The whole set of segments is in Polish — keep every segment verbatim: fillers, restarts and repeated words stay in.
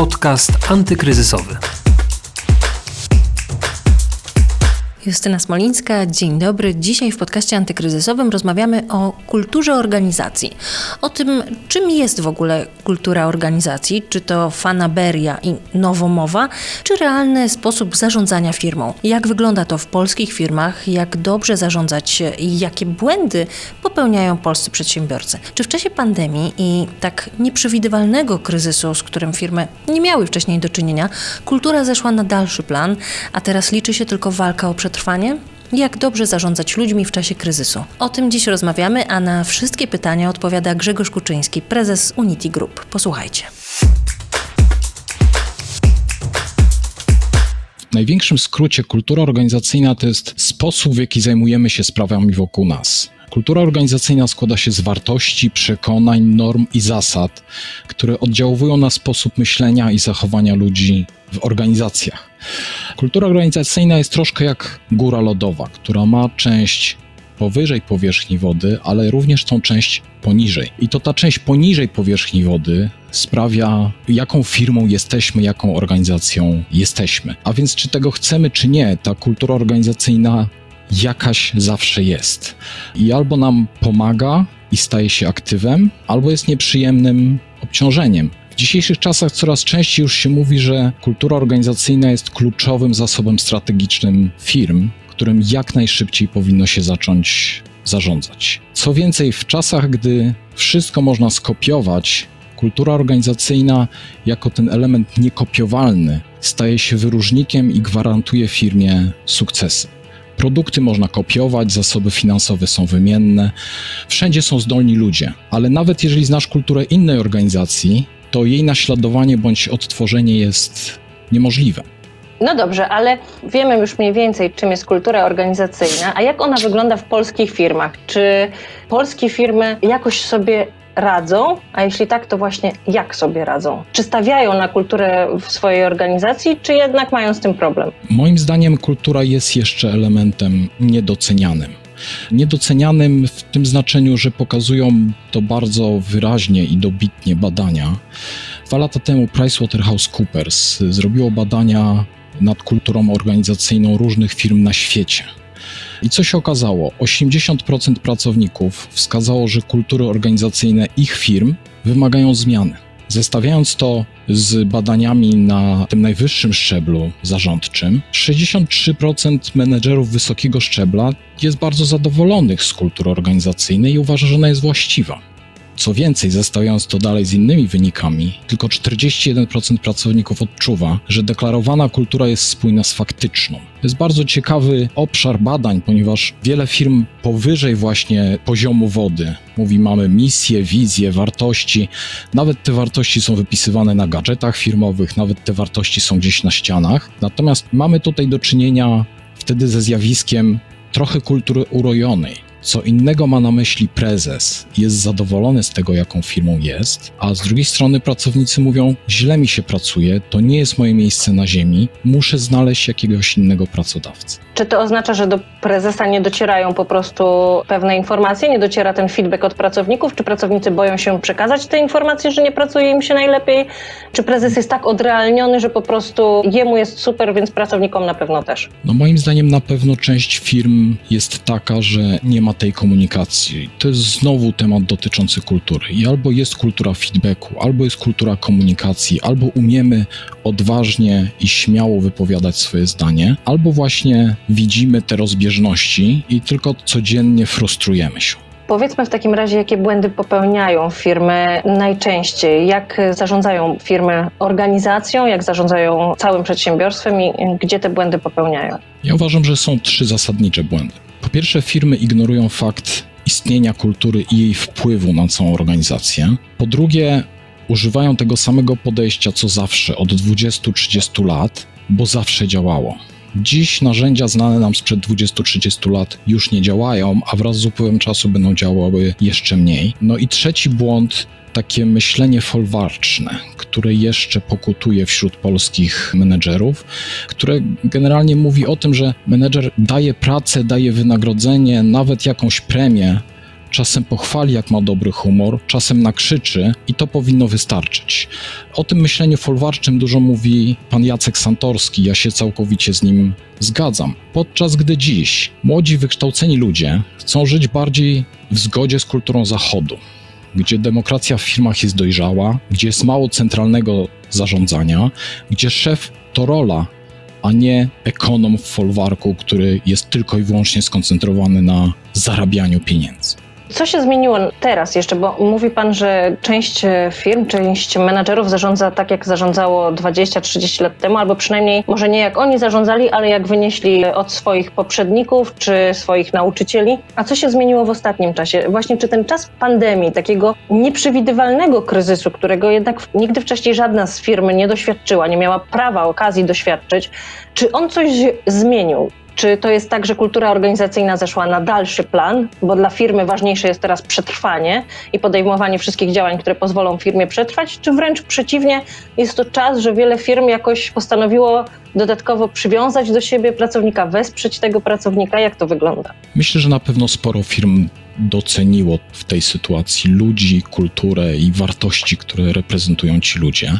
Podcast antykryzysowy. Justyna Smolińska, dzień dobry. Dzisiaj w podcaście antykryzysowym rozmawiamy o kulturze organizacji. O tym, czym jest w ogóle kultura organizacji, czy to fanaberia i nowomowa, czy realny sposób zarządzania firmą. Jak wygląda to w polskich firmach, jak dobrze zarządzać się i jakie błędy popełniają polscy przedsiębiorcy. Czy w czasie pandemii i tak nieprzewidywalnego kryzysu, z którym firmy nie miały wcześniej do czynienia, kultura zeszła na dalszy plan, a teraz liczy się tylko walka o przetrwanie? Trwanie? Jak dobrze zarządzać ludźmi w czasie kryzysu? O tym dziś rozmawiamy, a na wszystkie pytania odpowiada Grzegorz Kuczyński, prezes Unity Group. Posłuchajcie. W największym skrócie kultura organizacyjna to jest sposób, w jaki zajmujemy się sprawami wokół nas. Kultura organizacyjna składa się z wartości, przekonań, norm i zasad, które oddziałują na sposób myślenia i zachowania ludzi w organizacjach. Kultura organizacyjna jest troszkę jak góra lodowa, która ma część powyżej powierzchni wody, ale również tą część poniżej. I to ta część poniżej powierzchni wody sprawia, jaką firmą jesteśmy, jaką organizacją jesteśmy. A więc czy tego chcemy, czy nie, ta kultura organizacyjna jakaś zawsze jest. I albo nam pomaga i staje się aktywem, albo jest nieprzyjemnym obciążeniem. W dzisiejszych czasach coraz częściej już się mówi, że kultura organizacyjna jest kluczowym zasobem strategicznym firm, którym jak najszybciej powinno się zacząć zarządzać. Co więcej, w czasach, gdy wszystko można skopiować, kultura organizacyjna jako ten element niekopiowalny staje się wyróżnikiem i gwarantuje firmie sukcesy. Produkty można kopiować, zasoby finansowe są wymienne, wszędzie są zdolni ludzie, ale nawet jeżeli znasz kulturę innej organizacji, to jej naśladowanie bądź odtworzenie jest niemożliwe. No dobrze, ale wiemy już mniej więcej, czym jest kultura organizacyjna, a jak ona wygląda w polskich firmach? Czy polskie firmy jakoś sobie radzą, a jeśli tak, to właśnie jak sobie radzą? Czy stawiają na kulturę w swojej organizacji, czy jednak mają z tym problem? Moim zdaniem kultura jest jeszcze elementem niedocenianym. Niedocenianym w tym znaczeniu, że pokazują to bardzo wyraźnie i dobitnie badania. Dwa lata temu PricewaterhouseCoopers zrobiło badania nad kulturą organizacyjną różnych firm na świecie. I co się okazało? osiemdziesiąt procent pracowników wskazało, że kultury organizacyjne ich firm wymagają zmiany. Zestawiając to z badaniami na tym najwyższym szczeblu zarządczym, sześćdziesiąt trzy procent menedżerów wysokiego szczebla jest bardzo zadowolonych z kultury organizacyjnej i uważa, że ona jest właściwa. Co więcej, zestawiając to dalej z innymi wynikami, tylko czterdzieści jeden procent pracowników odczuwa, że deklarowana kultura jest spójna z faktyczną. To jest bardzo ciekawy obszar badań, ponieważ wiele firm powyżej właśnie poziomu wody mówi, mamy misję, wizję, wartości. Nawet te wartości są wypisywane na gadżetach firmowych, nawet te wartości są gdzieś na ścianach. Natomiast mamy tutaj do czynienia wtedy ze zjawiskiem trochę kultury urojonej. Co innego ma na myśli prezes, jest zadowolony z tego, jaką firmą jest, a z drugiej strony pracownicy mówią, źle mi się pracuje, to nie jest moje miejsce na ziemi, muszę znaleźć jakiegoś innego pracodawcę. Czy to oznacza, że do prezesa nie docierają po prostu pewne informacje, nie dociera ten feedback od pracowników? Czy pracownicy boją się przekazać te informacje, że nie pracuje im się najlepiej? Czy prezes jest tak odrealniony, że po prostu jemu jest super, więc pracownikom na pewno też? No moim zdaniem na pewno część firm jest taka, że nie ma tej komunikacji. To jest znowu temat dotyczący kultury. I albo jest kultura feedbacku, albo jest kultura komunikacji, albo umiemy odważnie i śmiało wypowiadać swoje zdanie, albo właśnie widzimy te rozbieżności i tylko codziennie frustrujemy się. Powiedzmy w takim razie, jakie błędy popełniają firmy najczęściej, jak zarządzają firmy organizacją, jak zarządzają całym przedsiębiorstwem i gdzie te błędy popełniają? Ja uważam, że są trzy zasadnicze błędy. Po pierwsze, firmy ignorują fakt istnienia kultury i jej wpływu na całą organizację. Po drugie, używają tego samego podejścia co zawsze od dwudziestu do trzydziestu lat, bo zawsze działało. Dziś narzędzia znane nam sprzed dwudziestu do trzydziestu lat już nie działają, a wraz z upływem czasu będą działały jeszcze mniej. No i trzeci błąd, takie myślenie folwarczne, które jeszcze pokutuje wśród polskich menedżerów, które generalnie mówi o tym, że menedżer daje pracę, daje wynagrodzenie, nawet jakąś premię, czasem pochwali, jak ma dobry humor, czasem nakrzyczy i to powinno wystarczyć. O tym myśleniu folwarczym dużo mówi pan Jacek Santorski, ja się całkowicie z nim zgadzam. Podczas gdy dziś młodzi, wykształceni ludzie chcą żyć bardziej w zgodzie z kulturą Zachodu, gdzie demokracja w firmach jest dojrzała, gdzie jest mało centralnego zarządzania, gdzie szef to rola, a nie ekonom w folwarku, który jest tylko i wyłącznie skoncentrowany na zarabianiu pieniędzy. Co się zmieniło teraz jeszcze, bo mówi pan, że część firm, część menadżerów zarządza tak, jak zarządzało dwadzieścia trzydzieści lat temu, albo przynajmniej może nie jak oni zarządzali, ale jak wynieśli od swoich poprzedników czy swoich nauczycieli. A co się zmieniło w ostatnim czasie? Właśnie czy ten czas pandemii, takiego nieprzewidywalnego kryzysu, którego jednak nigdy wcześniej żadna z firm nie doświadczyła, nie miała prawa, okazji doświadczyć, czy on coś zmienił? Czy to jest tak, że kultura organizacyjna zeszła na dalszy plan, bo dla firmy ważniejsze jest teraz przetrwanie i podejmowanie wszystkich działań, które pozwolą firmie przetrwać, czy wręcz przeciwnie, jest to czas, że wiele firm jakoś postanowiło dodatkowo przywiązać do siebie pracownika, wesprzeć tego pracownika? Jak to wygląda? Myślę, że na pewno sporo firm doceniło w tej sytuacji ludzi, kulturę i wartości, które reprezentują ci ludzie.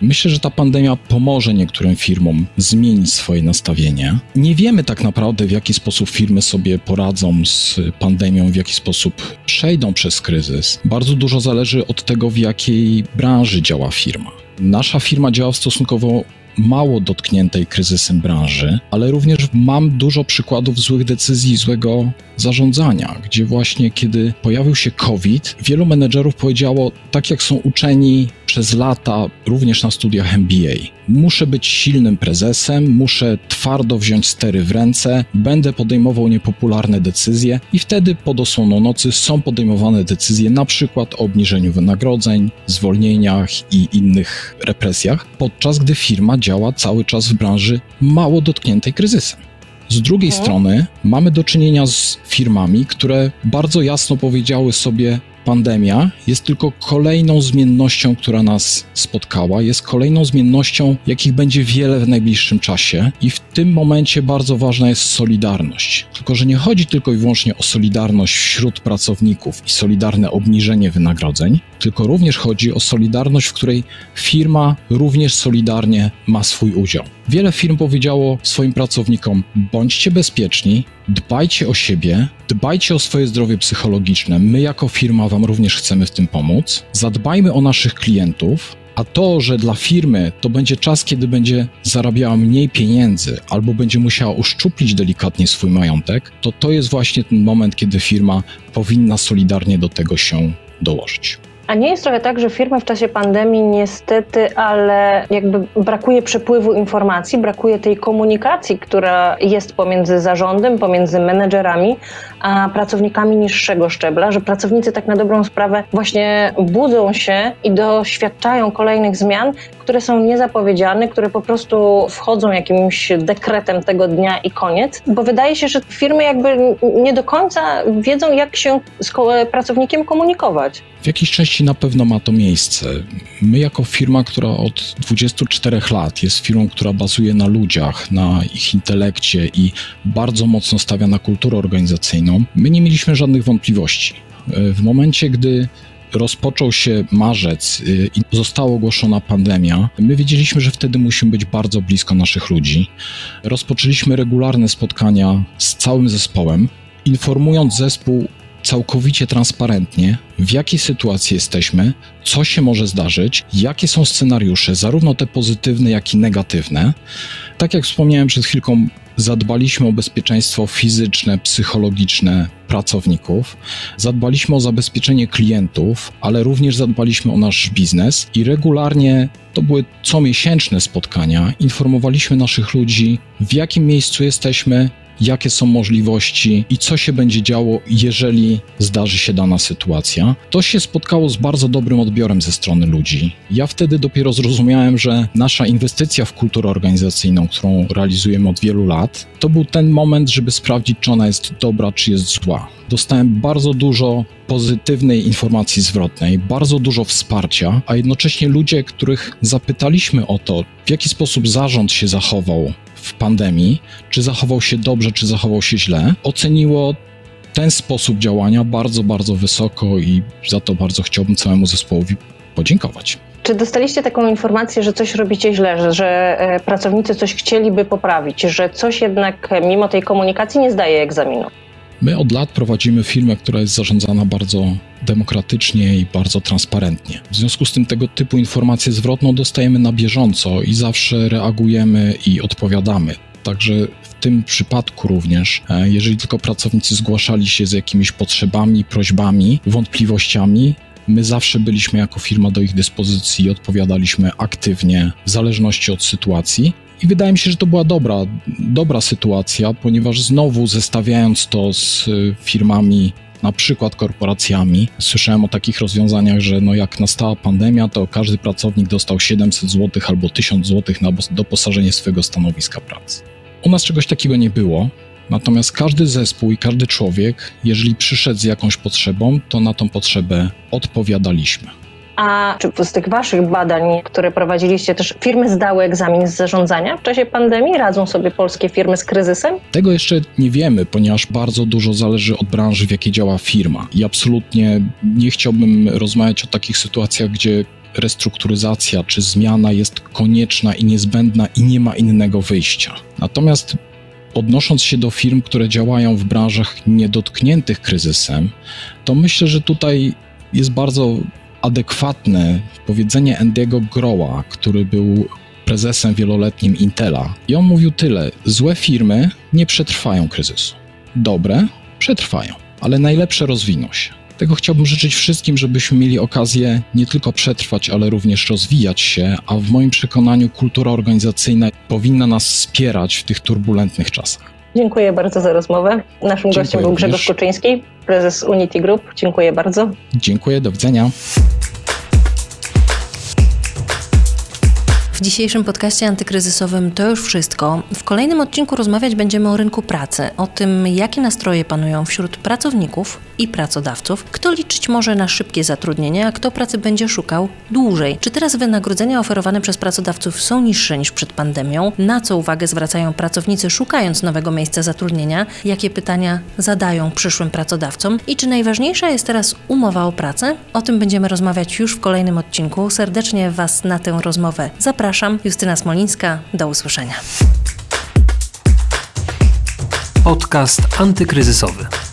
Myślę, że ta pandemia pomoże niektórym firmom zmienić swoje nastawienie. Nie wiemy tak naprawdę, w jaki sposób firmy sobie poradzą z pandemią, w jaki sposób przejdą przez kryzys. Bardzo dużo zależy od tego, w jakiej branży działa firma. Nasza firma działa w stosunkowo mało dotkniętej kryzysem branży, ale również mam dużo przykładów złych decyzji, złego zarządzania, gdzie właśnie kiedy pojawił się COVID, wielu menedżerów powiedziało, tak jak są uczeni przez lata, również na studiach M B A, muszę być silnym prezesem, muszę twardo wziąć stery w ręce, będę podejmował niepopularne decyzje i wtedy pod osłoną nocy są podejmowane decyzje na przykład o obniżeniu wynagrodzeń, zwolnieniach i innych represjach, podczas gdy firma działa cały czas w branży mało dotkniętej kryzysem. Z drugiej okay. strony mamy do czynienia z firmami, które bardzo jasno powiedziały sobie, pandemia jest tylko kolejną zmiennością, która nas spotkała, jest kolejną zmiennością, jakich będzie wiele w najbliższym czasie i w tym momencie bardzo ważna jest solidarność. Tylko że nie chodzi tylko i wyłącznie o solidarność wśród pracowników i solidarne obniżenie wynagrodzeń, tylko również chodzi o solidarność, w której firma również solidarnie ma swój udział. Wiele firm powiedziało swoim pracownikom, bądźcie bezpieczni, dbajcie o siebie, dbajcie o swoje zdrowie psychologiczne. My jako firma wam również chcemy w tym pomóc. Zadbajmy o naszych klientów, a to, że dla firmy to będzie czas, kiedy będzie zarabiała mniej pieniędzy albo będzie musiała uszczuplić delikatnie swój majątek, to to jest właśnie ten moment, kiedy firma powinna solidarnie do tego się dołożyć. A nie jest trochę tak, że firmy w czasie pandemii niestety, ale jakby brakuje przepływu informacji, brakuje tej komunikacji, która jest pomiędzy zarządem, pomiędzy menedżerami, a pracownikami niższego szczebla, że pracownicy tak na dobrą sprawę właśnie budzą się i doświadczają kolejnych zmian, które są niezapowiedziane, które po prostu wchodzą jakimś dekretem tego dnia i koniec, bo wydaje się, że firmy jakby nie do końca wiedzą, jak się z pracownikiem komunikować. W jakiejś części na pewno ma to miejsce. My jako firma, która od dwudziestu czterech lat jest firmą, która bazuje na ludziach, na ich intelekcie i bardzo mocno stawia na kulturę organizacyjną, my nie mieliśmy żadnych wątpliwości. W momencie, gdy rozpoczął się marzec i została ogłoszona pandemia, my wiedzieliśmy, że wtedy musimy być bardzo blisko naszych ludzi. Rozpoczęliśmy regularne spotkania z całym zespołem, informując zespół całkowicie transparentnie, w jakiej sytuacji jesteśmy, co się może zdarzyć, jakie są scenariusze, zarówno te pozytywne, jak i negatywne. Tak jak wspomniałem przed chwilką, zadbaliśmy o bezpieczeństwo fizyczne, psychologiczne pracowników, zadbaliśmy o zabezpieczenie klientów, ale również zadbaliśmy o nasz biznes i regularnie, to były comiesięczne spotkania, informowaliśmy naszych ludzi, w jakim miejscu jesteśmy, jakie są możliwości i co się będzie działo, jeżeli zdarzy się dana sytuacja. To się spotkało z bardzo dobrym odbiorem ze strony ludzi. Ja wtedy dopiero zrozumiałem, że nasza inwestycja w kulturę organizacyjną, którą realizujemy od wielu lat, to był ten moment, żeby sprawdzić, czy ona jest dobra, czy jest zła. Dostałem bardzo dużo pozytywnej informacji zwrotnej, bardzo dużo wsparcia, a jednocześnie ludzie, których zapytaliśmy o to, w jaki sposób zarząd się zachował w pandemii, czy zachował się dobrze, czy zachował się źle, oceniło ten sposób działania bardzo, bardzo wysoko i za to bardzo chciałbym całemu zespołowi podziękować. Czy dostaliście taką informację, że coś robicie źle, że, że pracownicy coś chcieliby poprawić, że coś jednak mimo tej komunikacji nie zdaje egzaminu? My od lat prowadzimy firmę, która jest zarządzana bardzo demokratycznie i bardzo transparentnie. W związku z tym tego typu informację zwrotną dostajemy na bieżąco i zawsze reagujemy i odpowiadamy. Także w tym przypadku również, jeżeli tylko pracownicy zgłaszali się z jakimiś potrzebami, prośbami, wątpliwościami, my zawsze byliśmy jako firma do ich dyspozycji i odpowiadaliśmy aktywnie w zależności od sytuacji. I wydaje mi się, że to była dobra, dobra sytuacja, ponieważ znowu zestawiając to z firmami, na przykład korporacjami, słyszałem o takich rozwiązaniach, że no jak nastała pandemia, to każdy pracownik dostał siedemset złotych albo tysiąc złotych na doposażenie swojego stanowiska pracy. U nas czegoś takiego nie było, natomiast każdy zespół i każdy człowiek, jeżeli przyszedł z jakąś potrzebą, to na tą potrzebę odpowiadaliśmy. A czy z tych waszych badań, które prowadziliście, też firmy zdały egzamin z zarządzania w czasie pandemii? Radzą sobie polskie firmy z kryzysem? Tego jeszcze nie wiemy, ponieważ bardzo dużo zależy od branży, w jakiej działa firma. I absolutnie nie chciałbym rozmawiać o takich sytuacjach, gdzie restrukturyzacja czy zmiana jest konieczna i niezbędna i nie ma innego wyjścia. Natomiast odnosząc się do firm, które działają w branżach niedotkniętych kryzysem, to myślę, że tutaj jest bardzo adekwatne powiedzenie Andy'ego Growa, który był prezesem wieloletnim Intela. I on mówił tyle, złe firmy nie przetrwają kryzysu. Dobre przetrwają, ale najlepsze rozwiną się. Tego chciałbym życzyć wszystkim, żebyśmy mieli okazję nie tylko przetrwać, ale również rozwijać się, a w moim przekonaniu kultura organizacyjna powinna nas wspierać w tych turbulentnych czasach. Dziękuję bardzo za rozmowę. Naszym Dziękuję gościem był Grzegorz również. Kuczyński, prezes Unity Group. Dziękuję bardzo. Dziękuję, do widzenia. W dzisiejszym podcaście antykryzysowym to już wszystko. W kolejnym odcinku rozmawiać będziemy o rynku pracy, o tym, jakie nastroje panują wśród pracowników i pracodawców, kto liczyć może na szybkie zatrudnienie, a kto pracy będzie szukał dłużej. Czy teraz wynagrodzenia oferowane przez pracodawców są niższe niż przed pandemią? Na co uwagę zwracają pracownicy szukając nowego miejsca zatrudnienia? Jakie pytania zadają przyszłym pracodawcom? I czy najważniejsza jest teraz umowa o pracę? O tym będziemy rozmawiać już w kolejnym odcinku. Serdecznie Was na tę rozmowę zapraszam. Zapraszam, Justyna Smolińska, do usłyszenia. Podcast antykryzysowy.